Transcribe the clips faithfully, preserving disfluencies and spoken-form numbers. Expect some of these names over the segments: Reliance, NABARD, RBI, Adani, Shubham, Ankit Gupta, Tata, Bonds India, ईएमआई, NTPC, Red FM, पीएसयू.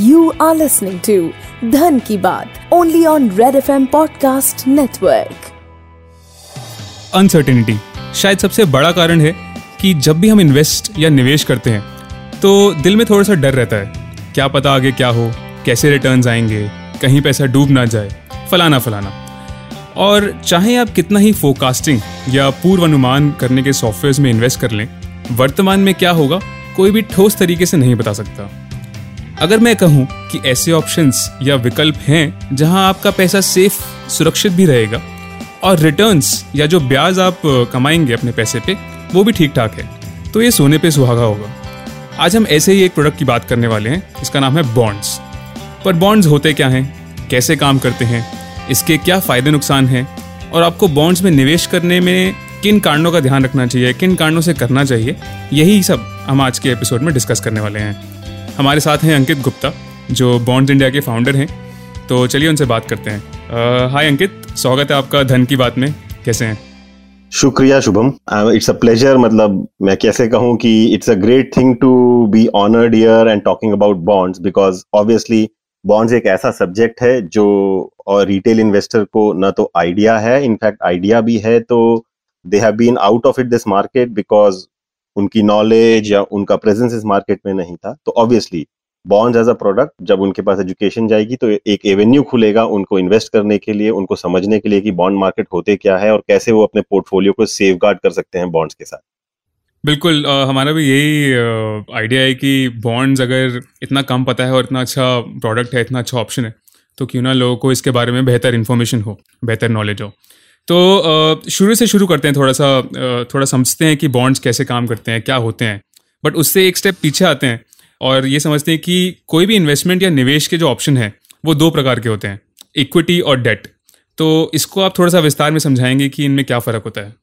You are listening to धन की बात only on Red F M podcast network. Uncertainty शायद सबसे बड़ा कारण है कि जब भी हम इन्वेस्ट या निवेश करते हैं तो दिल में थोड़ा सा डर रहता है, क्या पता आगे क्या हो, कैसे रिटर्न्स आएंगे, कहीं पैसा डूब ना जाए, फलाना फलाना. और चाहे आप कितना ही फोरकास्टिंग या पूर्वानुमान करने के सॉफ्टवेयर्स में इन्वेस्ट कर लें, वर्तमान में क्या होगा कोई भी ठोस तरीके से नहीं बता सकता. अगर मैं कहूं कि ऐसे ऑप्शंस या विकल्प हैं जहां आपका पैसा सेफ सुरक्षित भी रहेगा और रिटर्न्स या जो ब्याज आप कमाएंगे अपने पैसे पे वो भी ठीक ठाक है, तो ये सोने पे सुहागा होगा. आज हम ऐसे ही एक प्रोडक्ट की बात करने वाले हैं, इसका नाम है बॉन्ड्स. पर बॉन्ड्स होते क्या हैं, कैसे काम करते हैं, इसके क्या फ़ायदे नुकसान हैं, और आपको बॉन्ड्स में निवेश करने में किन कारणों का ध्यान रखना चाहिए, किन कारणों से करना चाहिए, यही सब हम आज के एपिसोड में डिस्कस करने वाले हैं. हमारे साथ हैं अंकित गुप्ता जो बॉन्ड्स इंडिया के फाउंडर हैं, तो चलिए उनसे बात करते हैं. हाय अंकित, स्वागत है आपका धन की बात में, कैसे हैं? शुक्रिया शुभम, इट्स अ प्लेजर. मतलब मैं कैसे कहूँ कि it's a great thing to be honoured here and talking about bonds, because obviously bonds एक ऐसा सब्जेक्ट है जो और रिटेल इन्वेस्टर को ना तो आइडिया है, इनफैक्ट आइडिया भी है तो they have been out of it this market, because उनकी नॉलेज या उनका प्रेजेंस इस मार्केट में नहीं था. तो obviously bonds as a product जब उनके पास एजुकेशन जाएगी तो एक एवेन्यू खुलेगा उनको इन्वेस्ट करने के लिए, उनको समझने के लिए कि बॉन्ड मार्केट होते क्या है और कैसे वो अपने पोर्टफोलियो को सेफगार्ड कर सकते हैं बॉन्ड्स के साथ. बिल्कुल, आ, हमारा भी यही आइडिया है कि बॉन्ड्स अगर इतना कम पता है और इतना अच्छा प्रोडक्ट है, इतना अच्छा ऑप्शन है, तो क्यों ना लोगों को इसके बारे में बेहतर इन्फॉर्मेशन हो, बेहतर नॉलेज हो. तो शुरू से शुरू करते हैं, थोड़ा सा थोड़ा समझते हैं कि बॉन्ड्स कैसे काम करते हैं, क्या होते हैं. बट उससे एक स्टेप पीछे आते हैं और ये समझते हैं कि कोई भी इन्वेस्टमेंट या निवेश के जो ऑप्शन हैं वो दो प्रकार के होते हैं, इक्विटी और डेट. तो इसको आप थोड़ा सा विस्तार में समझाएंगे कि इनमें क्या फ़र्क होता है.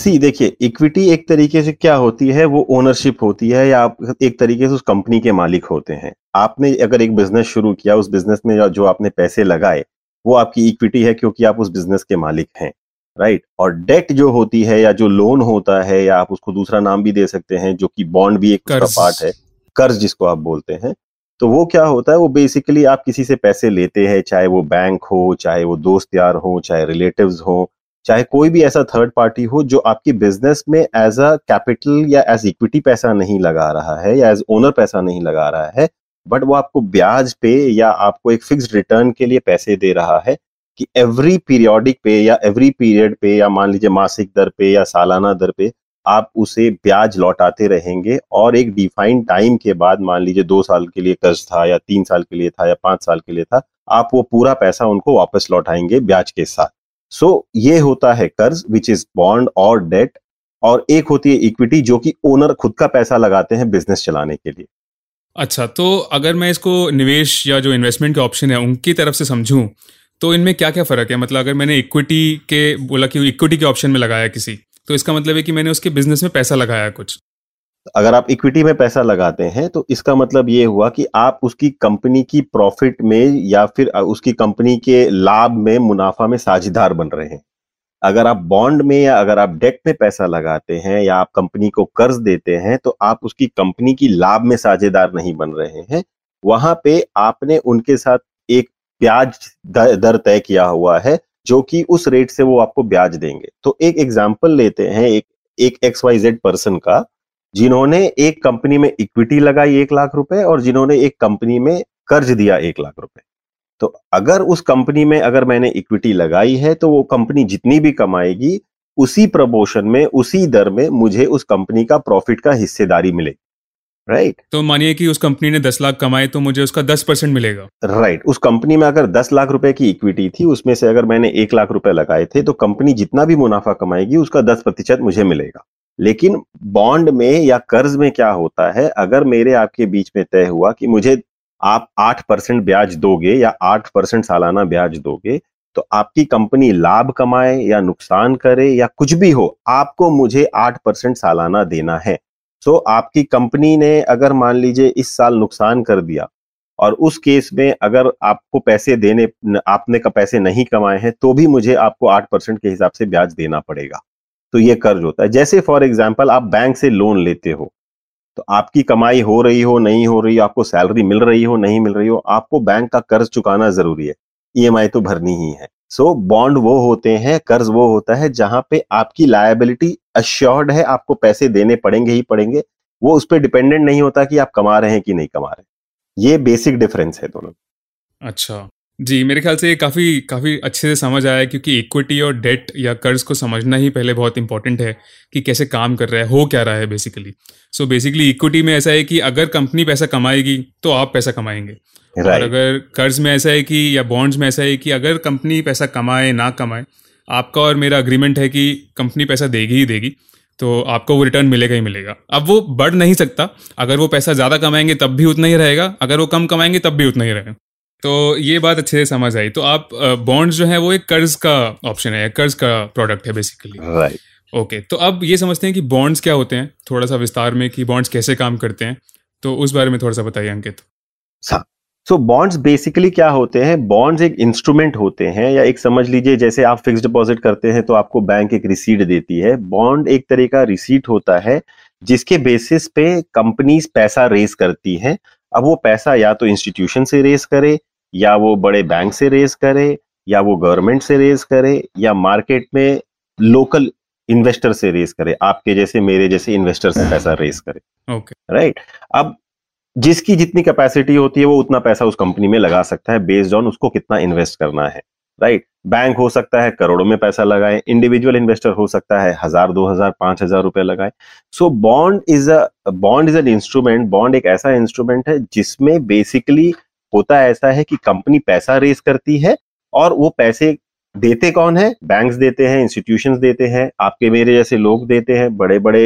सी देखिए, इक्विटी एक तरीके से क्या होती है, वो ओनरशिप होती है या आप एक तरीके से उस कंपनी के मालिक होते हैं. आपने अगर एक बिजनेस शुरू किया, उस बिजनेस में जो आपने पैसे लगाए वो आपकी इक्विटी है क्योंकि आप उस बिजनेस के मालिक हैं, राइट. और डेट जो होती है या जो लोन होता है, या आप उसको दूसरा नाम भी दे सकते हैं जो कि बॉन्ड भी एक उसका पार्ट है, कर्ज जिसको आप बोलते हैं, तो वो क्या होता है, वो बेसिकली आप किसी से पैसे लेते हैं, चाहे वो बैंक हो, चाहे वो दोस्त यार हो, चाहे रिलेटिव्स हो, चाहे कोई भी ऐसा थर्ड पार्टी हो जो आपकी बिजनेस में एज अ कैपिटल या एज इक्विटी पैसा नहीं लगा रहा है या एज ओनर पैसा नहीं लगा रहा है, बट वो आपको ब्याज पे या आपको एक फिक्स्ड रिटर्न के लिए पैसे दे रहा है कि एवरी पीरियोडिक पे या एवरी पीरियड पे या मान लीजिए मासिक दर पे या सालाना दर पे आप उसे ब्याज लौटाते रहेंगे. और एक डिफाइंड टाइम के बाद, मान लीजिए दो साल के लिए कर्ज था या तीन साल के लिए था या पाँच साल के लिए था, आप वो पूरा पैसा उनको वापस लौटाएंगे ब्याज के साथ. सो so, ये होता है कर्ज विच इज बॉन्ड और डेट. और एक होती है इक्विटी जो कि ओनर खुद का पैसा लगाते हैं बिजनेस चलाने के लिए. अच्छा, तो अगर मैं इसको निवेश या जो इन्वेस्टमेंट के ऑप्शन है उनकी तरफ से समझूं तो इनमें क्या क्या फ़र्क है? मतलब अगर मैंने इक्विटी के बोला कि इक्विटी के ऑप्शन में लगाया किसी, तो इसका मतलब है कि मैंने उसके बिजनेस में पैसा लगाया कुछ. अगर आप इक्विटी में पैसा लगाते हैं तो इसका मतलब ये हुआ कि आप उसकी कंपनी की प्रॉफिट में या फिर उसकी कंपनी के लाभ में, मुनाफा में साझेदार बन रहे हैं. अगर आप बॉन्ड में या अगर आप डेट में पैसा लगाते हैं या आप कंपनी को कर्ज देते हैं तो आप उसकी कंपनी की लाभ में साझेदार नहीं बन रहे हैं. वहां पे आपने उनके साथ एक ब्याज दर तय किया हुआ है जो कि उस रेट से वो आपको ब्याज देंगे. तो एक एग्जाम्पल लेते हैं एक एक एक्स वाई जेड पर्सन का, जिन्होंने एक कंपनी में इक्विटी लगाई एक लाख रुपए और जिन्होंने एक कंपनी में कर्ज दिया एक लाख रुपए. तो अगर उस कंपनी में अगर मैंने इक्विटी लगाई है तो वो कंपनी जितनी भी कमाएगी उसी प्रपोर्शन में, उसी दर में मुझे उस कंपनी का प्रॉफिट का हिस्सेदारी मिलेगी, राइट right. तो मानिए कि उस कंपनी ने दस लाख कमाए तो मुझे उसका दस परसेंट मिलेगा, राइट right. उस कंपनी में अगर दस लाख रुपए की इक्विटी थी, उसमें से अगर मैंने एक लाख रुपए लगाए थे तो कंपनी जितना भी मुनाफा कमाएगी उसका दस प्रतिशत मुझे मिलेगा. लेकिन बॉन्ड में या कर्ज में क्या होता है, अगर मेरे आपके बीच में तय हुआ कि मुझे आप आठ परसेंट ब्याज दोगे या आठ परसेंट सालाना ब्याज दोगे, तो आपकी कंपनी लाभ कमाए या नुकसान करे या कुछ भी हो, आपको मुझे आठ परसेंट सालाना देना है. सो so, आपकी कंपनी ने अगर मान लीजिए इस साल नुकसान कर दिया और उस केस में अगर आपको पैसे देने आपने का पैसे नहीं कमाए हैं तो भी मुझे आपको आठ परसेंट के हिसाब से ब्याज देना पड़ेगा. तो ये कर्ज होता है. जैसे फॉर एग्जांपल आप बैंक से लोन लेते हो, तो आपकी कमाई हो रही हो नहीं हो रही, आपको सैलरी मिल रही हो नहीं मिल रही हो, आपको बैंक का कर्ज चुकाना जरूरी है, ईएमआई तो भरनी ही है। सो बॉन्ड वो होते हैं, कर्ज वो होता है जहां पे आपकी लायबिलिटी अश्योर्ड है, आपको पैसे देने पड़ेंगे ही पड़ेंगे, वो उस पर डिपेंडेंट नहीं होता कि आप कमा रहे हैं कि नहीं कमा रहे। ये बेसिक डिफरेंस है दोनों। अच्छा जी, मेरे ख्याल से ये काफ़ी काफ़ी अच्छे से समझ आया, क्योंकि इक्विटी और डेट या कर्ज को समझना ही पहले बहुत इंपॉर्टेंट है कि कैसे काम कर रहा है, हो क्या रहा है बेसिकली। सो बेसिकली इक्विटी में ऐसा है कि अगर कंपनी पैसा कमाएगी तो आप पैसा कमाएंगे, right. और अगर कर्ज में ऐसा है कि, या बॉन्ड्स में ऐसा है कि अगर कंपनी पैसा कमाए ना कमाए, आपका और मेरा अग्रीमेंट है कि कंपनी पैसा देगी ही देगी, तो आपको वो रिटर्न मिलेगा ही मिलेगा। अब वो बढ़ नहीं सकता, अगर वो पैसा ज़्यादा कमाएंगे तब भी उतना ही रहेगा, अगर वो कम कमाएंगे तब भी उतना ही रहेगा। तो ये बात अच्छे से समझ आई। तो आप बॉन्ड्स जो है वो एक कर्ज का ऑप्शन है, कर्ज का प्रोडक्ट है बेसिकली, राइट। ओके, तो अब ये समझते हैं कि बॉन्ड्स क्या होते हैं, थोड़ा सा विस्तार में कि बॉन्ड्स कैसे काम करते हैं, तो उस बारे में थोड़ा सा बताइए अंकित। हाँ, सो बॉन्ड्स बेसिकली क्या होते हैं, बॉन्ड्स एक इंस्ट्रूमेंट होते हैं, या एक समझ लीजिए जैसे आप फिक्स डिपॉजिट करते हैं तो आपको बैंक एक रिसीट देती है, बॉन्ड एक तरह का रिसीट होता है जिसके बेसिस पे कंपनीज पैसा रेस करती हैं। अब वो पैसा या तो इंस्टीट्यूशन से रेस करे, या वो बड़े बैंक से रेस करे, या वो गवर्नमेंट से रेस करे, या मार्केट में लोकल इन्वेस्टर से रेस करे, आपके जैसे मेरे जैसे इन्वेस्टर से पैसा रेस करे, ओके, राइट। अब जिसकी जितनी कैपेसिटी होती है वो उतना पैसा उस कंपनी में लगा सकता है, बेस्ड ऑन उसको कितना इन्वेस्ट करना है, राइट। बैंक हो सकता है करोड़ों में पैसा लगाए, इंडिविजुअल इन्वेस्टर हो सकता है हजार, दो हजार, पांच हजार रुपए लगाए। So bond is a bond is an instrument, bond एक ऐसा इंस्ट्रूमेंट है जिसमें बेसिकली होता ऐसा है कि कंपनी पैसा रेस करती है, और वो पैसे देते कौन है, बैंक्स देते हैं, इंस्टीट्यूशंस देते हैं, आपके मेरे जैसे लोग देते हैं, बड़े बड़े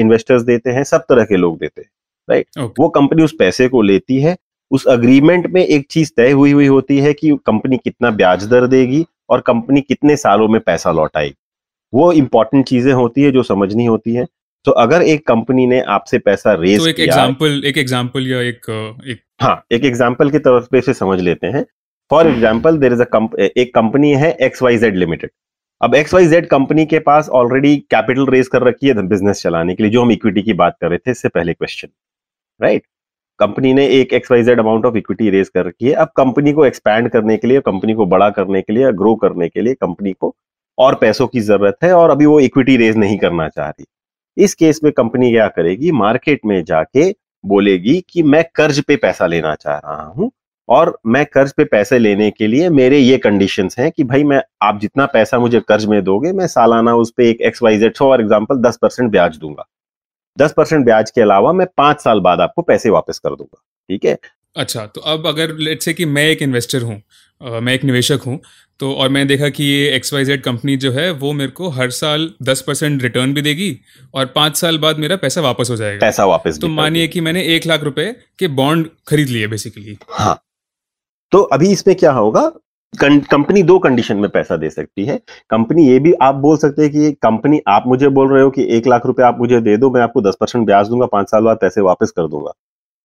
इन्वेस्टर्स देते हैं, सब तरह के लोग देते हैं, राइट, okay. वो कंपनी उस पैसे को लेती है, उस अग्रीमेंट में एक चीज तय हुई हुई होती है कि कंपनी कितना ब्याज दर देगी और कंपनी कितने सालों में पैसा लौटाएगी। वो इंपॉर्टेंट चीजें होती है जो समझनी होती है। तो अगर एक कंपनी ने आपसे पैसा रेज तो एक एग्जांपल एक एग्जांपल या एक एक हाँ एक एग्जांपल की तरफ पे से समझ लेते हैं। For example there is a एक कंपनी है एक्स वाई ज़ेड लिमिटेड। अब एक्स वाई ज़ेड कंपनी के पास ऑलरेडी कैपिटल रेज कर रखी है बिजनेस चलाने के लिए, जो हम इक्विटी की बात कर रहे थे इससे पहले क्वेश्चन, राइट। कंपनी ने एक X Y Z amount of equity raise कर रखी है। अब कंपनी को एक्सपैंड करने के लिए, कंपनी को बड़ा करने के लिए, ग्रो करने के लिए कंपनी को और पैसों की जरूरत है, और अभी वो इक्विटी रेज नहीं करना चाह रही। इस केस में कंपनी क्या करेगी, मार्केट में जाके बोलेगी कि मैं कर्ज पे पैसा लेना चाह रहा हूँ, और मैं कर्ज पे पैसे लेने के लिए मेरे ये कंडीशंस हैं कि भाई मैं आप जितना पैसा मुझे कर्ज में दोगे मैं सालाना उस पे एक X Y Z for example दस परसेंट ब्याज दूंगा। दस परसेंट ब्याज के अलावा मैं पांच साल बाद आपको पैसे वापस कर दूंगा, ठीक है। अच्छा, तो अब अगर लेट्स से कि मैं एक इन्वेस्टर हूँ, मैं एक निवेशक हूँ, तो और मैंने देखा कि ये एक्स वाई ज़ेड कंपनी जो है वो मेरे को हर साल दस परसेंट रिटर्न भी देगी और पाँच साल बाद मेरा पैसा वापस हो जाएगा, पैसा वापस। तो मानिए कि मैंने एक लाख रुपए के बॉन्ड खरीद लिए बेसिकली, हाँ। तो अभी इसमें क्या होगा, कंपनी दो कंडीशन में पैसा दे सकती है। कंपनी ये भी आप बोल सकते हैं कि कंपनी आप मुझे बोल रहे हो कि एक लाख रुपए आप मुझे दे दो, मैं आपको दस परसेंट ब्याज दूंगा, पाँच साल बाद पैसे वापस कर दूंगा।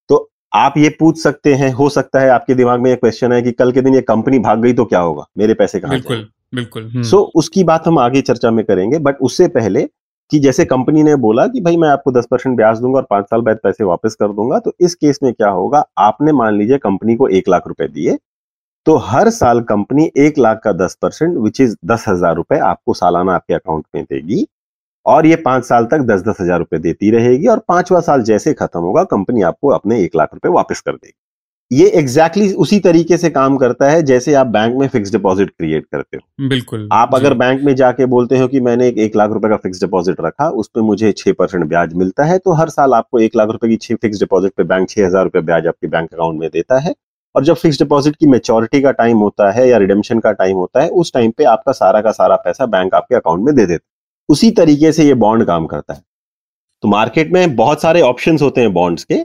तो आप ये पूछ सकते हैं, हो सकता है आपके दिमाग में ये क्वेश्चन है कि कल के दिन ये कंपनी भाग गई तो क्या होगा, मेरे पैसे कहाँ जाएंगे। बिल्कुल बिल्कुल, सो so, उसकी बात हम आगे चर्चा में करेंगे। बट उससे पहले कि जैसे कंपनी ने बोला कि भाई मैं आपको दस परसेंट ब्याज दूंगा और पांच साल बाद पैसे वापस कर दूंगा, तो इस केस में क्या होगा, आपने मान लीजिए कंपनी को एक लाख रुपए दिए, तो हर साल कंपनी एक लाख का दस परसेंट विच इज दस हजार रुपए आपको सालाना आपके अकाउंट में देगी, और ये पांच साल तक दस दस हजार रुपए देती रहेगी, और पांचवा साल जैसे खत्म होगा कंपनी आपको अपने एक लाख रुपए वापस कर देगी। ये एग्जैक्टली exactly उसी तरीके से काम करता है जैसे आप बैंक में फिक्स डिपॉजिट क्रिएट करते हो। बिल्कुल, आप अगर बैंक में जाके बोलते हो कि मैंने एक, एक लाख रुपए का फिक्स डिपॉजिट रखा, उस पर मुझे छह परसेंट ब्याज मिलता है, तो हर साल आपको एक लाख रुपए की छह फिक्स डिपॉजिट पे बैंक छह हजार रुपए ब्याज आपके बैंक अकाउंट में देता है, और जब फिक्स डिपॉजिट की मेच्योरिटी का टाइम होता है या रिडेम्पशन का टाइम होता है, उस टाइम पे आपका सारा का सारा पैसा बैंक आपके अकाउंट में दे देता है। उसी तरीके से ये बॉन्ड काम करता है। तो मार्केट में बहुत सारे ऑप्शंस होते हैं बॉन्ड्स के,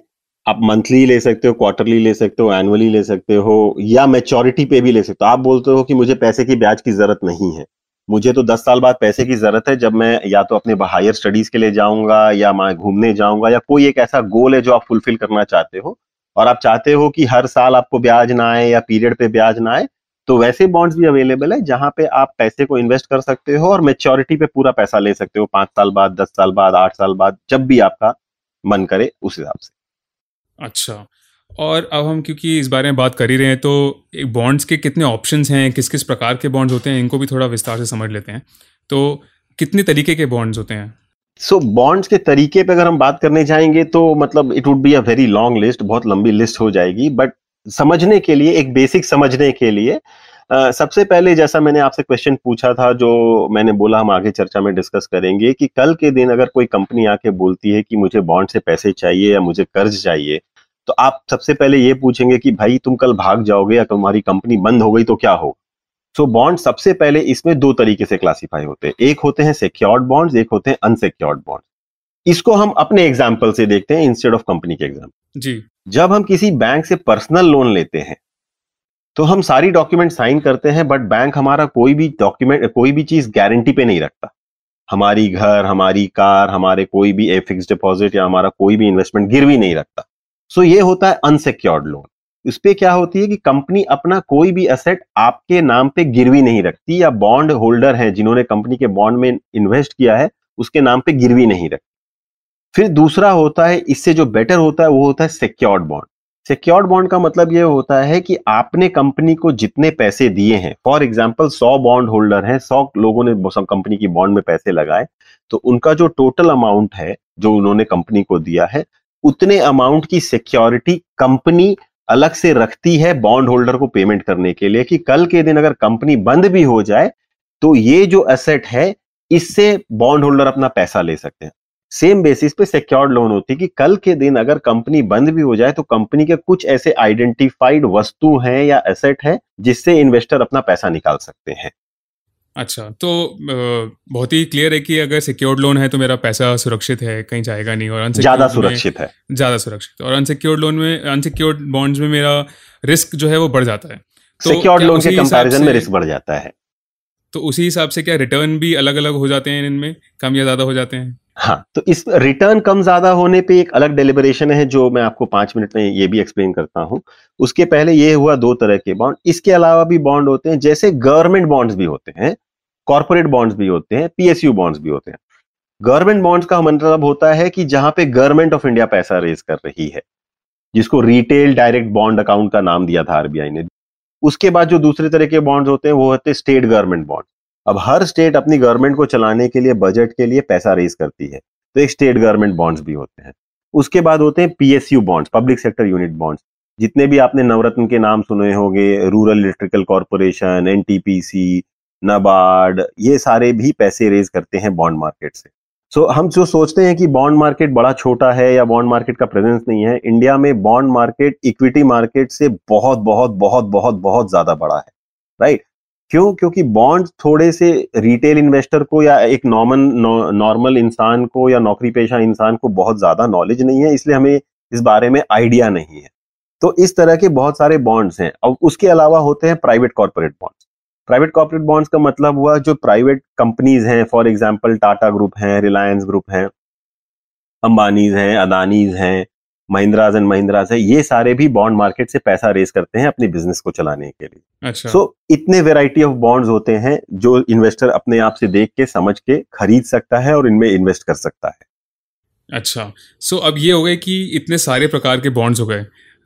आप मंथली ले सकते हो, क्वार्टरली ले सकते हो, एनुअली ले सकते हो, या मैच्योरिटी पे भी ले सकते हो। आप बोलते हो कि मुझे पैसे की ब्याज की जरूरत नहीं है, मुझे तो दस साल बाद पैसे की जरूरत है, जब मैं या तो अपने हायर स्टडीज के लिए जाऊंगा, या मैं घूमने जाऊंगा, या कोई एक ऐसा गोल है जो आप फुलफिल करना चाहते हो, और आप चाहते हो कि हर साल आपको ब्याज ना आए या पीरियड पे ब्याज ना आए, तो वैसे बॉन्ड्स भी अवेलेबल है जहां पे आप पैसे को इन्वेस्ट कर सकते हो और मैच्योरिटी पे पूरा पैसा ले सकते हो, पांच साल बाद, दस साल बाद, आठ साल बाद, जब भी आपका मन करे उस हिसाब से। अच्छा, और अब हम क्योंकि इस बारे में बात कर ही रहे हैं तो बॉन्ड्स के कितने ऑप्शंस हैं, किस किस प्रकार के बॉन्ड्स होते हैं, इनको भी थोड़ा विस्तार से समझ लेते हैं। तो कितने तरीके के बॉन्ड्स होते हैं? सो so, बॉन्ड्स के तरीके पे अगर हम बात करने जाएंगे तो मतलब it would be a very long list, बहुत लंबी लिस्ट हो जाएगी। बट समझने के लिए, एक बेसिक समझने के लिए Uh, सबसे पहले जैसा मैंने आपसे क्वेश्चन पूछा था, जो मैंने बोला हम आगे चर्चा में डिस्कस करेंगे कि कल के दिन अगर कोई कंपनी आके बोलती है कि मुझे बॉन्ड से पैसे चाहिए या मुझे कर्ज चाहिए, तो आप सबसे पहले ये पूछेंगे कि भाई तुम कल भाग जाओगे या तुम्हारी कंपनी बंद हो गई तो क्या होगा। सो so, बॉन्ड सबसे पहले इसमें दो तरीके से क्लासीफाई होते हैं, एक होते हैं सिक्योर्ड बॉन्ड्स, एक होते हैं अनसिक्योर्ड बॉन्ड्स। इसको हम अपने एग्जाम्पल से देखते हैं इंस्टेड ऑफ कंपनी के एग्जाम्पल। जी, जब हम किसी बैंक से पर्सनल लोन लेते हैं तो हम सारी डॉक्यूमेंट साइन करते हैं, बट बैंक हमारा कोई भी डॉक्यूमेंट, कोई भी चीज गारंटी पे नहीं रखता। हमारी घर, हमारी कार, हमारे कोई भी फिक्स डिपॉजिट या हमारा कोई भी इन्वेस्टमेंट गिरवी नहीं रखता। सो ये होता है अनसिक्योर्ड लोन। इस पे क्या होती है कि कंपनी अपना कोई भी असेट आपके नाम पे गिरवी नहीं रखती, या बॉन्ड होल्डर है जिन्होंने कंपनी के बॉन्ड में इन्वेस्ट किया है उसके नाम पे गिरवी नहीं रखती। फिर दूसरा होता है, इससे जो बेटर होता है वो होता है सिक्योर्ड बॉन्ड। सिक्योर्ड बॉन्ड का मतलब ये होता है कि आपने कंपनी को जितने पैसे दिए हैं, फॉर एग्जांपल सौ बॉन्ड होल्डर हैं, सौ लोगों ने कंपनी की बॉन्ड में पैसे लगाए, तो उनका जो टोटल अमाउंट है जो उन्होंने कंपनी को दिया है, उतने अमाउंट की सिक्योरिटी कंपनी अलग से रखती है बॉन्ड होल्डर को पेमेंट करने के लिए कि कल के दिन अगर कंपनी बंद भी हो जाए तो ये जो एसेट है इससे बॉन्ड होल्डर अपना पैसा ले सकते हैं। सेम बेसिस पे सिक्योर्ड लोन होती है कि कल के दिन अगर कंपनी बंद भी हो जाए तो कंपनी के कुछ ऐसे आइडेंटिफाइड वस्तु हैं या एसेट हैं जिससे इन्वेस्टर अपना पैसा निकाल सकते हैं। अच्छा, तो बहुत ही क्लियर है कि अगर सिक्योर्ड लोन है तो मेरा पैसा सुरक्षित है, कहीं जाएगा नहीं, और ज्यादा सुरक्षित है, ज्यादा सुरक्षित। और अनसिक्योर्ड लोन में, अनसिक्योर्ड बॉन्ड्स में मेरा रिस्क जो है वो बढ़ जाता है, सिक्योर्ड लोन के कंपैरिजन में रिस्क बढ़ जाता है। तो उसी हिसाब से क्या रिटर्न भी अलग अलग हो जाते हैं, इनमें कम या ज्यादा हो जाते हैं? हाँ, तो इस रिटर्न कम ज्यादा होने पे एक अलग डेलिबरेशन है जो मैं आपको पांच मिनट में ये भी एक्सप्लेन करता हूँ। उसके पहले ये हुआ दो तरह के बॉन्ड। इसके अलावा भी बॉन्ड होते हैं, जैसे गवर्नमेंट बॉन्ड्स भी होते हैं, कॉर्पोरेट बॉन्ड्स भी होते हैं, पीएसयू बॉन्ड्स भी होते हैं। गवर्नमेंट बॉन्ड्स का मतलब होता है कि जहां पे गवर्नमेंट ऑफ इंडिया पैसा रेज कर रही है, जिसको रिटेल डायरेक्ट बॉन्ड अकाउंट का नाम दिया था आरबीआई ने। उसके बाद जो दूसरे तरह के बॉन्ड्स होते हैं वो होते हैं स्टेट गवर्नमेंट बॉन्ड। अब हर स्टेट अपनी गवर्नमेंट को चलाने के लिए, बजट के लिए पैसा रेज करती है, तो एक स्टेट गवर्नमेंट बॉन्ड्स भी होते हैं। उसके बाद होते हैं पीएसयू bonds, public sector unit bonds. जितने भी आपने नवरत्न के नाम सुने होंगे, rural electrical corporation, NTPC, NABARD, ये सारे भी पैसे रेज करते हैं बॉन्ड मार्केट से। सो so, हम जो सोचते हैं कि बॉन्ड मार्केट बड़ा छोटा है या बॉन्ड मार्केट का प्रेजेंस नहीं है, इंडिया में बॉन्ड मार्केट इक्विटी मार्केट से बहुत बहुत बहुत बहुत बहुत ज्यादा बड़ा है, राइट? क्यों? क्योंकि बॉन्ड थोड़े से रिटेल इन्वेस्टर को या एक नॉर्मल नॉर्मल इंसान को या नौकरी पेशा इंसान को बहुत ज्यादा नॉलेज नहीं है, इसलिए हमें इस बारे में आइडिया नहीं है। तो इस तरह के बहुत सारे बॉन्ड्स हैं। और उसके अलावा होते हैं private corporate bonds. Private corporate bonds का मतलब हुआ जो प्राइवेट कंपनीज हैं, फॉर एग्जाम्पल टाटा ग्रुप है, रिलायंस ग्रुप है, अंबानीज हैं, अदानीज हैं, महिंद्राज एंड महिंद्राज है, ये सारे भी बॉन्ड मार्केट से पैसा रेज करते हैं अपने बिजनेस को चलाने के लिए। अच्छा। सो so, इतने वेराइटी ऑफ बॉन्ड्स होते हैं जो इन्वेस्टर अपने आप से देख के समझ के खरीद सकता है और इनमें इन्वेस्ट कर सकता है। अच्छा, सो so, अब ये हो गए कि इतने सारे प्रकार के बॉन्ड्स हो गए।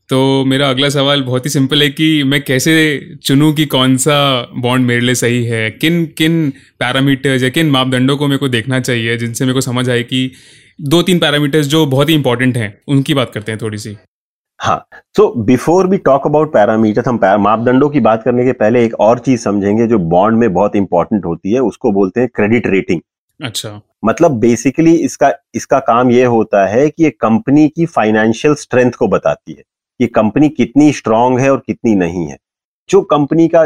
तो मेरा अगला सवाल बहुत ही सिंपल है कि मैं कैसे चुनूं कि कौन सा बॉन्ड मेरे लिए सही है, किन किन पैरामीटर्स या किन मापदंडों को मेरे को देखना चाहिए जिनसे मेरे को समझ आए कि दो तीन पैरामीटर्स जो बहुत ही इंपॉर्टेंट हैं उनकी बात करते हैं थोड़ी सी। हाँ, so before we talk about parameters, हम मापदंडों की बात करने के पहले एक और चीज समझेंगे जो बॉन्ड में बहुत इंपॉर्टेंट होती है, उसको बोलते हैं क्रेडिट रेटिंग। अच्छा, मतलब बेसिकली इसका इसका काम ये होता है कि ये कंपनी की फाइनेंशियल स्ट्रेंथ को बताती है कि कंपनी कितनी स्ट्रांग है और कितनी नहीं है। जो कंपनी का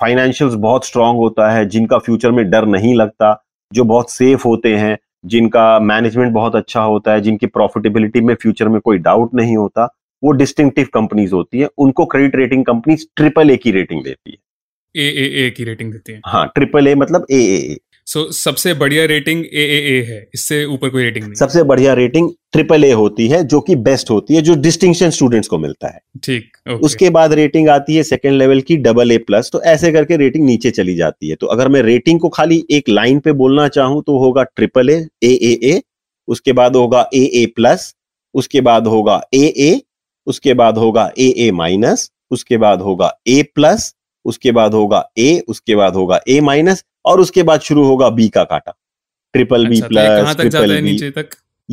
फाइनेंशियल्स बहुत स्ट्रांग होता है, जिनका फ्यूचर में डर नहीं लगता, जो बहुत सेफ होते हैं, जिनका मैनेजमेंट बहुत अच्छा होता है, जिनकी प्रॉफिटेबिलिटी में फ्यूचर में कोई डाउट नहीं होता, वो डिस्टिंक्टिव कंपनीज होती है। उनको credit rating companies triple A की रेटिंग देती है। ए ए ए की रेटिंग देती है। हाँ, ट्रिपल ए मतलब ए ए ए। सो सबसे बढ़िया रेटिंग ए ए ए है, इससे ऊपर कोई रेटिंग नहीं। सबसे बढ़िया रेटिंग ट्रिपल ए होती है, जो कि बेस्ट होती है, जो डिस्टिंक्शन स्टूडेंट्स को मिलता है। ठीक, okay. उसके बाद रेटिंग आती है सेकंड लेवल की डबल ए प्लस। तो ऐसे करके रेटिंग नीचे चली जाती है। तो अगर मैं रेटिंग को खाली एक लाइन पे बोलना चाहूँ तो होगा ट्रिपल ए ए ए ए, उसके बाद होगा ए ए प्लस, उसके बाद होगा ए ए, उसके बाद होगा ए ए माइनस, उसके बाद होगा ए प्लस, उसके बाद होगा ए, उसके बाद होगा ए माइनस, और उसके बाद शुरू होगा बी का काटा, triple B plus, triple B तक।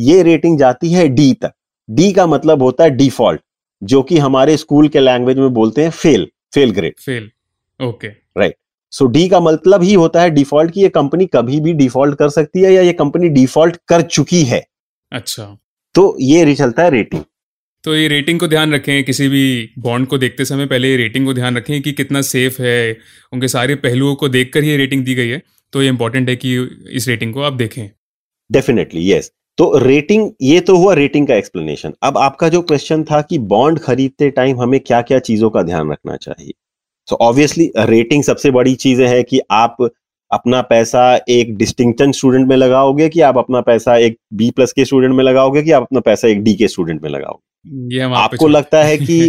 ये रेटिंग जाती है डी तक। डी का मतलब होता है डिफॉल्ट, जो कि हमारे स्कूल के लैंग्वेज में बोलते हैं fail, fail grade, fail. Okay, right. So D का मतलब ही होता है डिफॉल्ट, कि ये कंपनी कभी भी डिफॉल्ट कर सकती है या ये कंपनी डिफॉल्ट कर चुकी है। अच्छा, तो ये चलता है रेटिंग। तो ये रेटिंग को ध्यान रखें, किसी भी बॉन्ड को देखते समय पहले रेटिंग को ध्यान रखें कि कितना सेफ है, उनके सारे पहलुओं को देखकर ये रेटिंग दी गई है। तो ये इंपॉर्टेंट है कि इस रेटिंग को आप देखें। Definitely, yes. तो रेटिंग, ये तो हुआ रेटिंग का एक्सप्लेनेशन। अब आपका जो क्वेश्चन था कि बॉन्ड खरीदते टाइम हमें क्या क्या चीजों का ध्यान रखना चाहिए, सो ऑब्वियसली रेटिंग सबसे बड़ी चीज है कि आप अपना पैसा एक डिस्टिंक्शन स्टूडेंट में लगाओगे, कि आप अपना पैसा एक बी प्लस के स्टूडेंट में लगाओगे, कि आप अपना पैसा एक डी के स्टूडेंट में लगाओगे। ये आपको लगता है कि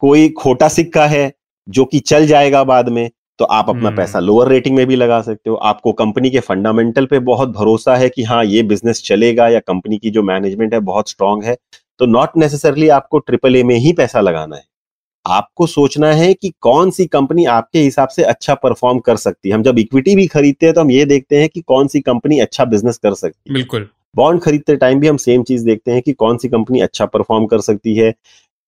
कोई खोटा सिक्का है जो कि चल जाएगा बाद में, तो आप अपना पैसा लोअर रेटिंग में भी लगा सकते हो। आपको कंपनी के फंडामेंटल पे बहुत भरोसा है कि हाँ ये बिजनेस चलेगा, या कंपनी की जो मैनेजमेंट है बहुत स्ट्रांग है, तो नॉट नेसेसरली आपको ट्रिपल ए में ही पैसा लगाना है। आपको सोचना है कि कौन सी कंपनी आपके हिसाब से अच्छा परफॉर्म कर सकती है। हम जब इक्विटी भी खरीदते हैं तो हम ये देखते हैं कि कौन सी कंपनी अच्छा बिजनेस कर सकती है। बिल्कुल, बॉन्ड खरीदते टाइम भी हम सेम चीज देखते हैं कि कौन सी कंपनी अच्छा परफॉर्म कर सकती है।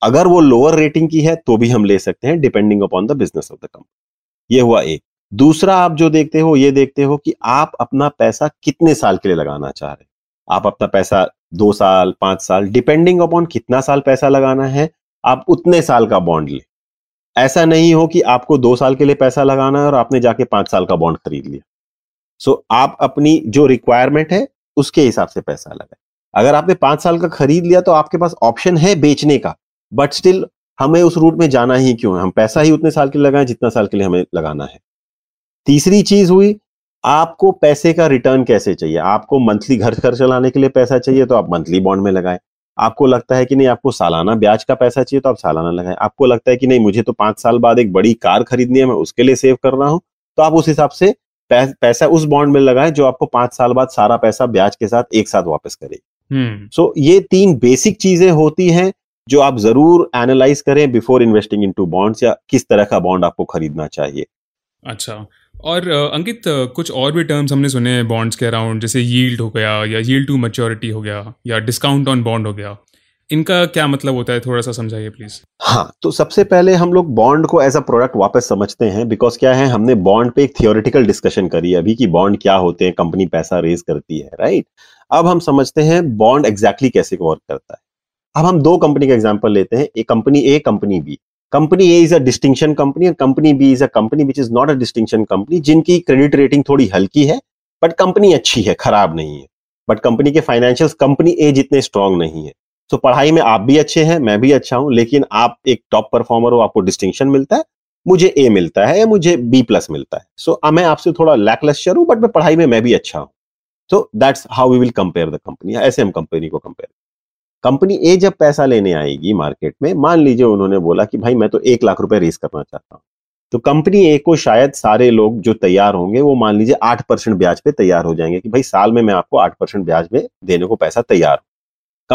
अगर वो लोअर रेटिंग की है तो भी हम ले सकते हैं, depending upon the business of the company. ये हुआ एक। दूसरा, आप जो देखते हो ये देखते हो कि आप अपना पैसा कितने साल के लिए लगाना चाह रहे हैं। आप अपना पैसा दो साल, पांच साल, डिपेंडिंग अपॉन कितना साल पैसा लगाना है, आप उतने साल का बॉन्ड ले। ऐसा नहीं हो कि आपको दो साल के लिए पैसा लगाना है और आपने जाके पांच साल का बॉन्ड खरीद लिया। सो so, आप अपनी जो रिक्वायरमेंट है उसके हिसाब से पैसा लगाएं। अगर आपने पांच साल का खरीद लिया तो आपके पास ऑप्शन है बेचने का, बट स्टिल हमें उस रूट में जाना ही क्यों है, हम पैसा ही उतने साल के लिए लगाएं जितना साल के लिए हमें लगाना है। तीसरी चीज हुई, आपको पैसे का रिटर्न कैसे चाहिए। आपको मंथली घर खर्च चलाने के लिए पैसा चाहिए तो आप मंथली बॉन्ड में लगाएं। आपको लगता है कि नहीं आपको सालाना ब्याज का पैसा चाहिए तो आप सालाना लगाएं। आपको लगता है कि नहीं मुझे तो पांच साल बाद एक बड़ी कार खरीदनी है, मैं उसके लिए सेव कर रहा हूं, तो आप उस हिसाब से पैसा उस बॉन्ड में लगाएं जो आपको पांच साल बाद सारा पैसा ब्याज के साथ एक साथ वापस करेगी। सो so, ये तीन बेसिक चीजें होती हैं जो आप जरूर एनालाइज करें before investing into bonds, या किस तरह का बॉन्ड आपको खरीदना चाहिए। अच्छा, और अंकित कुछ और भी टर्म्स हमने सुने हैं बॉन्ड्स के अराउंड, जैसे यील्ड हो गया, या यील्ड टू मैच्योरिटी हो गया, या डिस्काउंट ऑन बॉन्ड हो गया। इनका क्या मतलब होता है, थोड़ा सा समझाइए प्लीज। हाँ, तो सबसे पहले हम लोग बॉन्ड को एज अ प्रोडक्ट वापस समझते हैं, बिकॉज क्या है, हमने बॉन्ड पे एक थियोरेटिकल डिस्कशन करी अभी कि बॉन्ड क्या होते हैं, कंपनी पैसा रेज करती है, राइट। अब हम समझते हैं बॉन्ड एग्जैक्टली कैसे वर्क करता है। अब हम दो कंपनी का एग्जाम्पल लेते हैं, एक company A, company B. Company A is a distinction company और company B is a company which is not a distinction company, जिनकी क्रेडिट रेटिंग थोड़ी हल्की है, बट कंपनी अच्छी है, खराब नहीं है, बट कंपनी के फाइनेंशियल्स कंपनी ए जितने स्ट्रांग नहीं है। सो so, पढ़ाई में आप भी अच्छे हैं, मैं भी अच्छा हूं, लेकिन आप एक टॉप परफॉर्मर हो, आपको डिस्टिंक्शन मिलता है, मुझे ए मिलता है या मुझे बी प्लस मिलता है। सो so, मैं आपसे थोड़ा लैकलस्टर हूं, बट मैं पढ़ाई में मैं भी अच्छा हूँ। So that's how we will compare the company, ऐसे हम कंपनी को कंपेयर। कंपनी ए जब पैसा लेने आएगी मार्केट में, मान लीजिए उन्होंने बोला कि भाई मैं तो एक लाख रुपए रेस करना चाहता हूँ, तो कंपनी ए को शायद सारे लोग जो तैयार होंगे वो मान लीजिए आठ परसेंट ब्याज पे तैयार हो जाएंगे कि भाई साल में मैं आपको आठ परसेंट ब्याज में देने को पैसा तैयार हूं।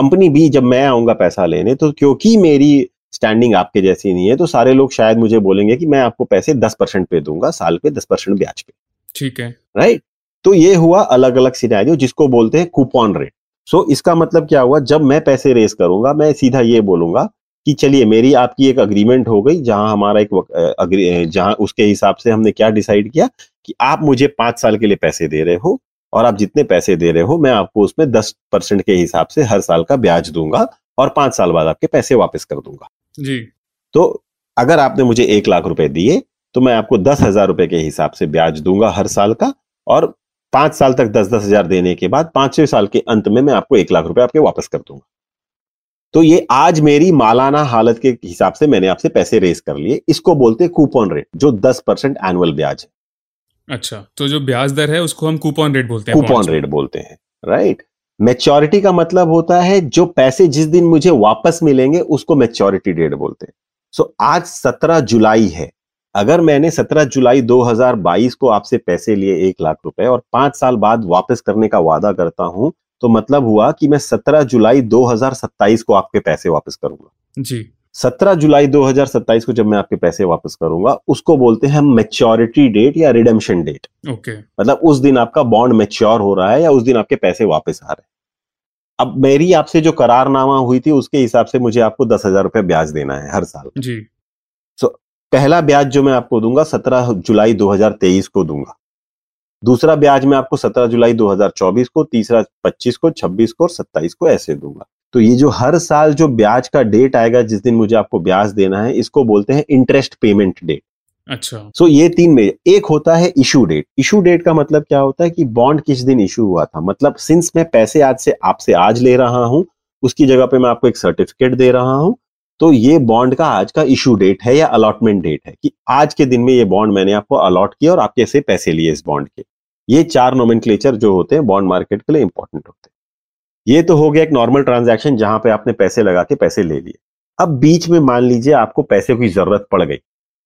कंपनी बी जब मैं आऊंगा पैसा लेने, तो क्योंकि मेरी स्टैंडिंग आपके जैसी नहीं है, तो सारे लोग शायद मुझे बोलेंगे कि मैं आपको पैसे दस परसेंट पे दूंगा, साल पे दस परसेंट ब्याज पे, ठीक है, राइट। तो ये हुआ अलग अलग सिनेरियो, जिसको बोलते हैं कूपन रेट। सो so, इसका मतलब क्या हुआ, जब मैं पैसे रेस करूंगा मैं सीधा ये बोलूंगा कि चलिए मेरी आपकी एक अग्रीमेंट हो गई, जहां हमारा एक जहां उसके हिसाब से हमने क्या डिसाइड किया कि आप मुझे पांच साल के लिए पैसे दे रहे हो, और आप जितने पैसे दे रहे हो मैं आपको उसमें दस परसेंट के हिसाब से हर साल का ब्याज दूंगा, और पांच साल बाद आपके पैसे वापस कर दूंगा जी। तो अगर आपने मुझे एक लाख रुपए दिए तो मैं आपको दस हजार रुपए के हिसाब से ब्याज दूंगा हर साल का, और पांच साल तक दस दस हजार देने के बाद पांचवें साल के अंत में मैं आपको एक लाख रुपए आपके वापस कर दूंगा। तो ये आज मेरी मालाना हालत के हिसाब से मैंने आपसे पैसे रेस कर लिए, इसको बोलते हैं कूपन रेट, जो दस परसेंट एनुअल ब्याज है। अच्छा, तो जो ब्याज दर है उसको हम कूपन रेट बोलते हैं, कूपन रेट बोलते हैं, राइट। मैच्योरिटी का मतलब होता है जो पैसे जिस दिन मुझे वापस मिलेंगे उसको मैच्योरिटी डेट बोलते हैं। सो आज सत्रह जुलाई है, अगर मैंने सत्रह जुलाई दो हजार बाईस को आपसे पैसे लिए एक लाख रुपए और पांच साल बाद वापस करने का वादा करता हूं, तो मतलब हुआ कि मैं सत्रह जुलाई दो हज़ार सत्ताईस को आपके पैसे वापस करूंगा जी। सत्रह जुलाई दो हज़ार सत्ताईस को जब मैं आपके पैसे वापस करूंगा उसको बोलते हैं मैच्योरिटी डेट या रिडेम्पशन डेट। ओके, मतलब उस दिन आपका बॉन्ड मैच्योर हो रहा है या उस दिन आपके पैसे वापस आ रहे हैं। अब मेरी आपसे जो करारनामा हुई थी उसके हिसाब से मुझे आपको दस हजार रुपये ब्याज देना है हर साल जी। सो so, पहला ब्याज जो मैं आपको दूंगा सत्रह जुलाई दो हज़ार तेईस को दूंगा, दूसरा ब्याज मैं आपको सत्रह जुलाई दो हज़ार चौबीस को, तीसरा पच्चीस को, छब्बीस को और सत्ताईस को ऐसे दूंगा। तो ये जो हर साल जो ब्याज का डेट आएगा जिस दिन मुझे आपको ब्याज देना है इसको बोलते हैं इंटरेस्ट पेमेंट डेट। अच्छा, सो so, ये तीन में एक होता है इशू डेट। इशू डेट का मतलब क्या होता है कि बॉन्ड किस दिन इशू हुआ था, मतलब सिंस मैं पैसे आज से आपसे आज ले रहा हूं उसकी जगह पे मैं आपको एक सर्टिफिकेट दे रहा हूं, तो ये बॉन्ड का आज का इशू डेट है या अलॉटमेंट डेट है कि आज के दिन में ये बॉन्ड मैंने आपको अलॉट किया और आपके से पैसे लिए इस बॉन्ड के। ये चार नोमेनक्लेचर जो होते हैं बॉन्ड मार्केट के लिए इंपॉर्टेंट होते हैं। ये तो हो गया एक नॉर्मल ट्रांजैक्शन जहां पे आपने पैसे लगा के पैसे ले लिए। अब बीच में मान लीजिए आपको पैसे की जरूरत पड़ गई,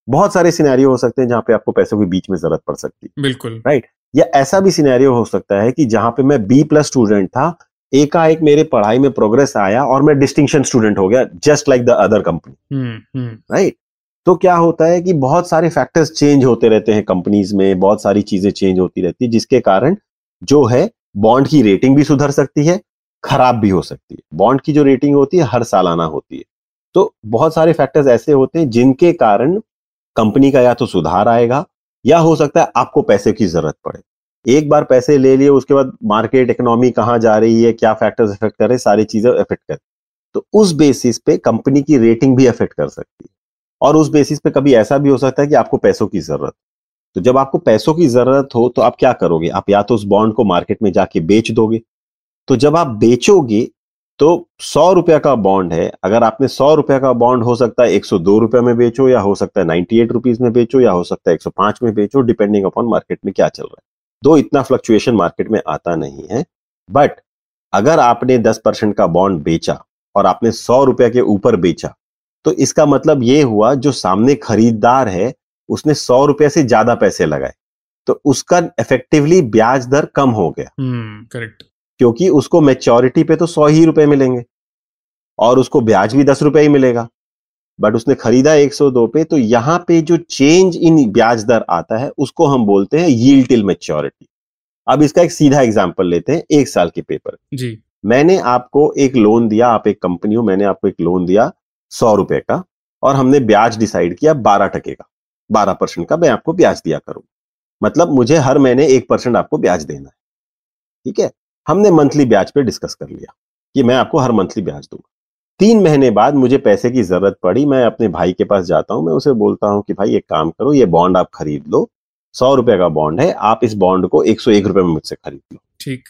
बहुत सारे सिनेरियो हो सकते हैं जहां पे आपको पैसों की बीच में जरूरत पड़ सकती है, बिल्कुल राइट। या ऐसा भी सिनेरियो हो सकता है कि जहां पे मैं बी प्लस स्टूडेंट था, एकाएक मेरे पढ़ाई में प्रोग्रेस आया और मैं डिस्टिंक्शन स्टूडेंट हो गया just like the other company, right. तो क्या होता है कि बहुत सारे फैक्टर्स चेंज होते रहते हैं कंपनीज में, बहुत सारी चीजें चेंज होती रहती है जिसके कारण जो है बॉन्ड की रेटिंग भी सुधर सकती है, खराब भी हो सकती है। बॉन्ड की जो रेटिंग होती है हर सालाना होती है, तो बहुत सारे फैक्टर्स ऐसे होते हैं जिनके कारण कंपनी का या तो सुधार आएगा या हो सकता है आपको पैसे की जरूरत पड़े। एक बार पैसे ले लिए उसके बाद मार्केट इकोनॉमी कहाँ जा रही है, क्या फैक्टर्स इफेक्ट कर रहे हैं, सारी चीजें इफेक्ट कर, तो उस बेसिस पे कंपनी की रेटिंग भी इफेक्ट कर सकती है। और उस बेसिस पे कभी ऐसा भी हो सकता है कि आपको पैसों की जरूरत, तो जब आपको पैसों की जरूरत हो तो आप क्या करोगे, आप या तो उस बॉन्ड को मार्केट में जाके बेच दोगे। तो जब आप बेचोगे तो सौ रुपया का बॉन्ड है, अगर आपने सौ रुपया का बॉन्ड हो सकता है एक सौ दो रुपया में बेचो या हो सकता है नाइन्टी एट रुपीज में बेचो या हो सकता है एक सौ पांच में बेचो, डिपेंडिंग अपॉन मार्केट में क्या चल रहा है। दो इतना फ्लक्चुएशन मार्केट में आता नहीं है, बट अगर आपने दस परसेंट का बॉन्ड बेचा और आपने सौ रुपया के ऊपर बेचा तो इसका मतलब ये हुआ जो सामने खरीददार है उसने सौ रुपया से ज्यादा पैसे लगाए, तो उसका इफेक्टिवली ब्याज दर कम हो गया। करेक्ट, hmm, क्योंकि उसको मैच्योरिटी पे तो सौ ही रुपए मिलेंगे और उसको ब्याज भी दस रुपए ही मिलेगा, बट उसने खरीदा एक सौ दो पे, तो यहाँ पे जो चेंज इन ब्याज दर आता है उसको हम बोलते हैं यील्ड टिल मैच्योरिटी। अब इसका एक सीधा एग्जांपल लेते हैं एक साल के पेपर जी। मैंने आपको एक लोन दिया, आप एक कंपनी हो, मैंने आपको एक लोन दिया सौ रुपए का और हमने ब्याज डिसाइड किया बारह टके का, बारह परसेंट का मैं आपको ब्याज दिया करूंगा, मतलब मुझे हर महीने एक परसेंट आपको ब्याज देना है, ठीक है। हमने मंथली ब्याज पे डिस्कस कर लिया कि मैं आपको हर मंथली ब्याज दूंगा। तीन महीने बाद मुझे पैसे की जरूरत पड़ी, मैं अपने भाई के पास जाता हूं, मैं उसे बोलता हूं कि भाई एक काम करो, ये बॉन्ड आप खरीद लो, सौ रुपए का बॉन्ड है, आप इस बॉन्ड को एक सौ एक रुपए में मुझसे खरीद लो, ठीक।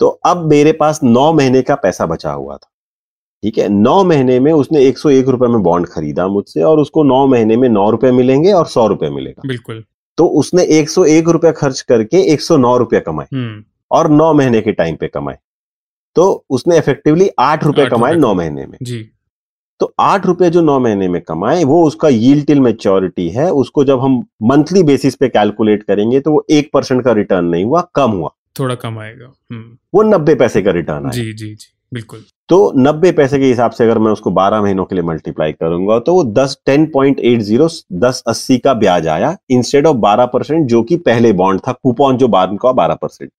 तो अब मेरे पास नौ महीने का पैसा बचा हुआ था, ठीक है। नौ महीने में उसने एक सौ एक रुपए में बॉन्ड खरीदा मुझसे और उसको नौ महीने में नौ रुपए मिलेंगे और सौ रुपए मिलेगा, बिल्कुल। तो उसने एक सौ एक रुपया खर्च करके एक सौ नौ रुपया कमाए और नौ महीने के टाइम पे कमाए, तो उसने इफेक्टिवली आठ रुपए कमाए नौ महीने में जी। तो आठ रुपए जो नौ महीने में कमाए वो उसका यील्ड टिल मैच्योरिटी है, उसको जब हम मंथली बेसिस पे कैलकुलेट करेंगे तो वो एक परसेंट का रिटर्न नहीं हुआ, कम हुआ, थोड़ा कम आएगा, वो नब्बे पैसे का रिटर्न आएगा जी, जी, जी, बिल्कुल। तो नब्बे पैसे के हिसाब से अगर मैं उसको बारह महीनों के लिए मल्टीप्लाई करूंगा तो वो दस टेन पॉइंट एट जीरो दस अस्सी का ब्याज आया इंस्टेड ऑफ बारह परसेंट जो की पहले बॉन्ड था, कूपन जो बॉन्ड का बारह परसेंट।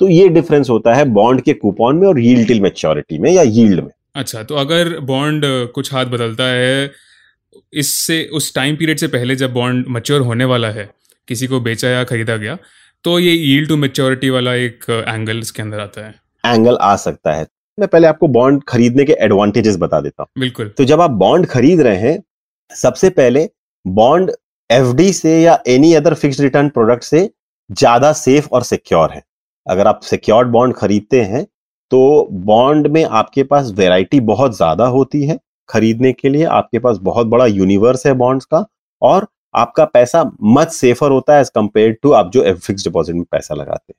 तो ये डिफरेंस होता है बॉन्ड के कूपन में और यील्ड टिल मैच्योरिटी में या यील्ड में। अच्छा, तो अगर बॉन्ड कुछ हाथ बदलता है इससे उस टाइम पीरियड से पहले जब बॉन्ड मैच्योर होने वाला है, किसी को बेचा या खरीदा गया, तो ये यील्ड टू मैच्योरिटी वाला एक एंगल इसके अंदर आता है, एंगल आ सकता है। मैं पहले आपको बॉन्ड खरीदने के एडवांटेजेस बता देता हूँ, बिल्कुल। तो जब आप बॉन्ड खरीद रहे हैं सबसे पहले बॉन्ड एफडी से या any other fixed return product से ज्यादा सेफ और सिक्योर है। अगर आप सिक्योर्ड बॉन्ड खरीदते हैं तो बॉन्ड में आपके पास वैरायटी बहुत ज्यादा होती है खरीदने के लिए, आपके पास बहुत बड़ा यूनिवर्स है बॉन्ड्स का, और आपका पैसा मच सेफर होता है एज कंपेयर टू आप जो फिक्स्ड डिपॉजिट में पैसा लगाते हैं।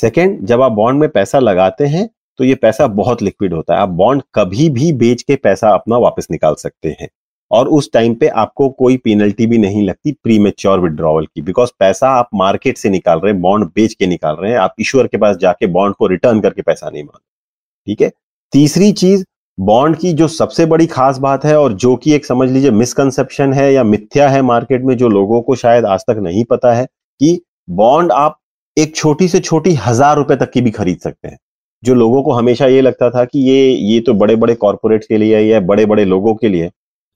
सेकंड, जब आप बॉन्ड में पैसा लगाते हैं तो ये पैसा बहुत लिक्विड होता है, आप बॉन्ड कभी भी बेच के पैसा अपना वापस निकाल सकते हैं और उस टाइम पे आपको कोई पेनल्टी भी नहीं लगती प्रीमेच्योर विड्रॉवल की, बिकॉज पैसा आप मार्केट से निकाल रहे हैं, बॉन्ड बेच के निकाल रहे हैं, आप इश्यूअर के पास जाके बॉन्ड को रिटर्न करके पैसा नहीं मांग रहे। ठीक है, तीसरी चीज बॉन्ड की जो सबसे बड़ी खास बात है और जो कि एक समझ लीजिए मिसकंसेप्शन है या मिथ्या है मार्केट में, जो लोगों को शायद आज तक नहीं पता है, कि बॉन्ड आप एक छोटी से छोटी हजार रुपए तक की भी खरीद सकते हैं। जो लोगों को हमेशा ये लगता था कि ये ये तो बड़े बड़े कॉर्पोरेट के लिए है या बड़े बड़े लोगों के लिए,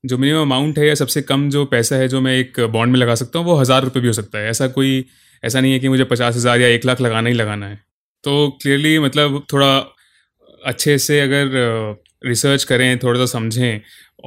जो मिनिमम अमाउंट है या सबसे कम जो पैसा है जो मैं एक बॉन्ड में लगा सकता हूँ वो हजार रुपये भी हो सकता है। ऐसा कोई ऐसा नहीं है कि मुझे पचास हजार या एक लाख लगाना ही लगाना है। तो क्लियरली मतलब थोड़ा अच्छे से अगर रिसर्च करें, थोड़ा सा समझें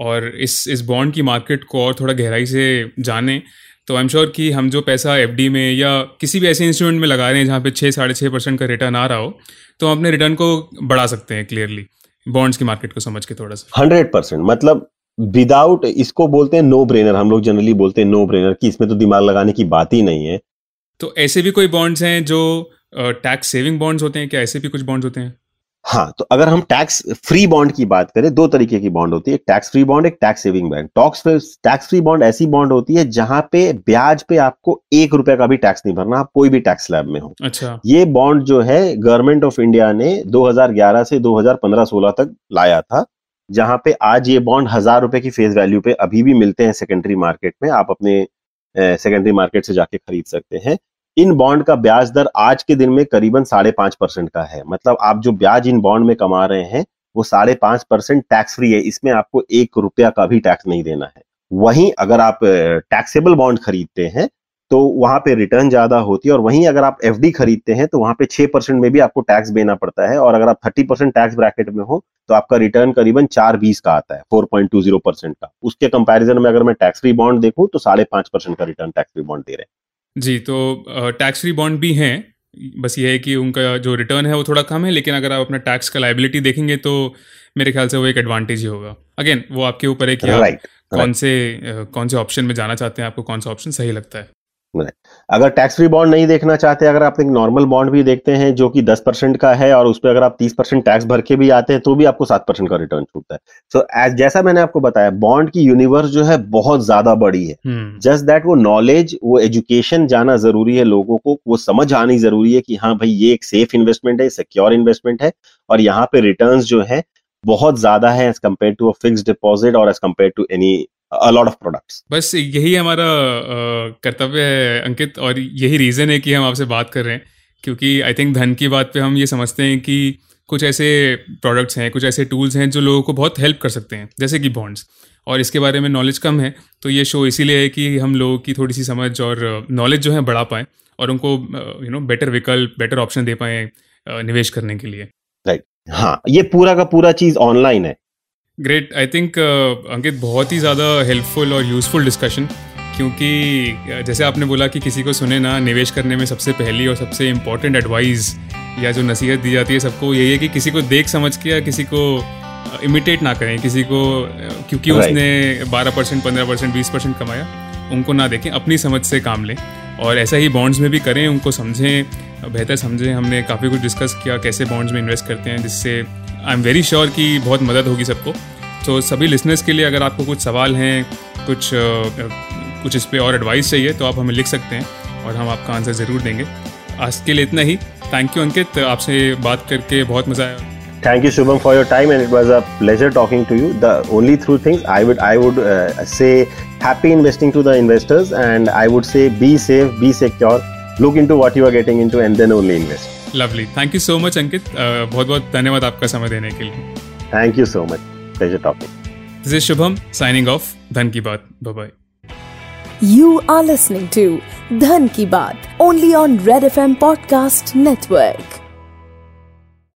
और इस इस बॉन्ड की मार्केट को और थोड़ा गहराई से जानें, तो आई एम श्योर कि हम जो पैसा एफडी में या किसी भी ऐसे इंस्ट्रूमेंट में लगा रहे हैं जहाँ पे छः साढ़े छः परसेंट का रिटर्न आ रहा हो, तो हम अपने रिटर्न को बढ़ा सकते हैं क्लियरली बॉन्ड्स की मार्केट को समझ के थोड़ा सा। हंड्रेड परसेंट, मतलब विदाउट, इसको बोलते हैं नो ब्रेनर, हम लोग जनरली बोलते हैं नो ब्रेनर कि इसमें तो दिमाग लगाने की बात ही नहीं है। तो ऐसे भी कोई बॉन्ड्स हैं जो टैक्स सेविंग बॉन्ड्स होते हैं, क्या ऐसे भी कुछ बॉन्ड्स होते हैं? हाँ, तो अगर हम टैक्स फ्री बॉन्ड की बात करें, दो तरीके की बॉन्ड होती है, एक टैक्स फ्री बॉन्ड, एक tax saving bond. Tax free bond ऐसी बॉन्ड होती है जहां पे ब्याज पे आपको एक रुपए का भी टैक्स नहीं भरना, आप कोई भी टैक्स स्लैब में हो। अच्छा। ये बॉन्ड जो है गवर्नमेंट ऑफ इंडिया ने दो हज़ार ग्यारह से दो हज़ार पंद्रह सोलह तक लाया था, जहां पे आज ये बॉन्ड हजार रुपए की फेस वैल्यू पे अभी भी मिलते हैं सेकेंडरी मार्केट में, आप अपने सेकेंडरी मार्केट से जाके खरीद सकते हैं। इन बॉन्ड का ब्याज दर आज के दिन में करीबन साढ़े पांच परसेंट का है, मतलब आप जो ब्याज इन बॉन्ड में कमा रहे हैं वो साढ़े पांच परसेंट टैक्स फ्री है, इसमें आपको एक रुपया का भी टैक्स नहीं देना है। वहीं अगर आप टैक्सेबल बॉन्ड खरीदते हैं तो वहां पे रिटर्न ज्यादा होती है, और वहीं अगर आप एफडी खरीदते हैं तो वहां पे छह परसेंट में भी आपको टैक्स देना पड़ता है, और अगर आप थर्टी परसेंट टैक्स ब्रैकेट में हो तो आपका रिटर्न करीबन चार बीस का आता है, four point two zero percent का। उसके कंपेरिजन में अगर मैं टैक्स फ्री बॉन्ड देखूं तो साढ़े पांच परसेंट का रिटर्न टैक्स फ्री बॉन्ड दे रहे हैं। जी, तो टैक्स फ्री बॉन्ड भी हैं, बस ये है कि उनका जो रिटर्न है वो थोड़ा कम है, लेकिन अगर आप अपना टैक्स का लायबिलिटी देखेंगे तो मेरे ख्याल से वो एक एडवांटेज ही होगा। अगेन वो आपके ऊपर है कि right, आप right. कौन से कौन से ऑप्शन में जाना चाहते हैं, आपको कौन सा ऑप्शन सही लगता है। अगर टैक्स फ्री बॉन्ड नहीं देखना चाहते, अगर आप एक नॉर्मल बॉन्ड भी देखते हैं जो कि दस परसेंट का है और उस पर अगर आप तीस परसेंट टैक्स भर के भी आते हैं तो भी आपको सात परसेंट का रिटर्न छूटता है। सो so, जैसा मैंने आपको बताया बॉन्ड की यूनिवर्स जो है बहुत ज्यादा बड़ी है, जस्ट दैट वो नॉलेज, वो एजुकेशन जाना जरूरी है लोगों को, वो समझ आनी जरूरी है कि हाँ भाई ये एक सेफ इन्वेस्टमेंट है, सिक्योर इन्वेस्टमेंट है, और यहाँ पे रिटर्न जो है बहुत ज्यादा है as compare to a fixed deposit और as compare to any A lot of products. बस यही हमारा कर्तव्य है अंकित, और यही रीज़न है कि हम आपसे बात कर रहे हैं, क्योंकि आई थिंक धन की बात पे हम ये समझते हैं कि कुछ ऐसे प्रोडक्ट्स हैं, कुछ ऐसे टूल्स हैं जो लोगों को बहुत हेल्प कर सकते हैं, जैसे कि बॉन्ड्स, और इसके बारे में नॉलेज कम है। तो ये शो इसीलिए है कि हम लोगों की थोड़ी सी समझ और नॉलेज जो है बढ़ा पाएँ और उनको यू नो बेटर विकल्प, बेटर ऑप्शन दे पाएँ निवेश करने के लिए। राइट, हाँ, ये पूरा का पूरा चीज़ ऑनलाइन है। ग्रेट, आई थिंक अंकित बहुत ही ज़्यादा हेल्पफुल और यूज़फुल डिस्कशन, क्योंकि जैसे आपने बोला कि किसी को सुने ना, निवेश करने में सबसे पहली और सबसे इम्पॉर्टेंट एडवाइस या जो नसीहत दी जाती है सबको यही है कि किसी को देख समझ के या किसी को इमिटेट ना करें, किसी को क्योंकि right. उसने बारह परसेंट, पंद्रह परसेंट, बीस परसेंट कमाया, उनको ना देखें, अपनी समझ से काम लें, और ऐसा ही बॉन्ड्स में भी करें, उनको समझें, बेहतर समझें। हमने काफ़ी कुछ डिस्कस किया कैसे बॉन्ड्स में इन्वेस्ट करते हैं, जिससे आई एम वेरी श्योर कि बहुत मदद होगी सबको। तो सभी लिसनर्स के लिए अगर आपको कुछ सवाल हैं, कुछ कुछ इस पर और एडवाइस चाहिए तो आप हमें लिख सकते हैं और हम आपका आंसर ज़रूर देंगे। आज के लिए इतना ही। थैंक यू अंकित, आपसे बात करके बहुत मज़ा आया। Thank you, Shubham, for your time, and it was a pleasure talking to you. The only true thing I would I would uh, say, happy investing to the investors, and I would say be safe, be secure, look into what you are getting into, and then only invest. Lovely. Thank you so much, Ankit. Uh, बहुत बहुत धन्यवाद आपका समय देने के लिए. Thank you so much. Pleasure talking. This is Shubham signing off. धन की बात. Bye bye. You are listening to धन की बात only on Red F M Podcast Network.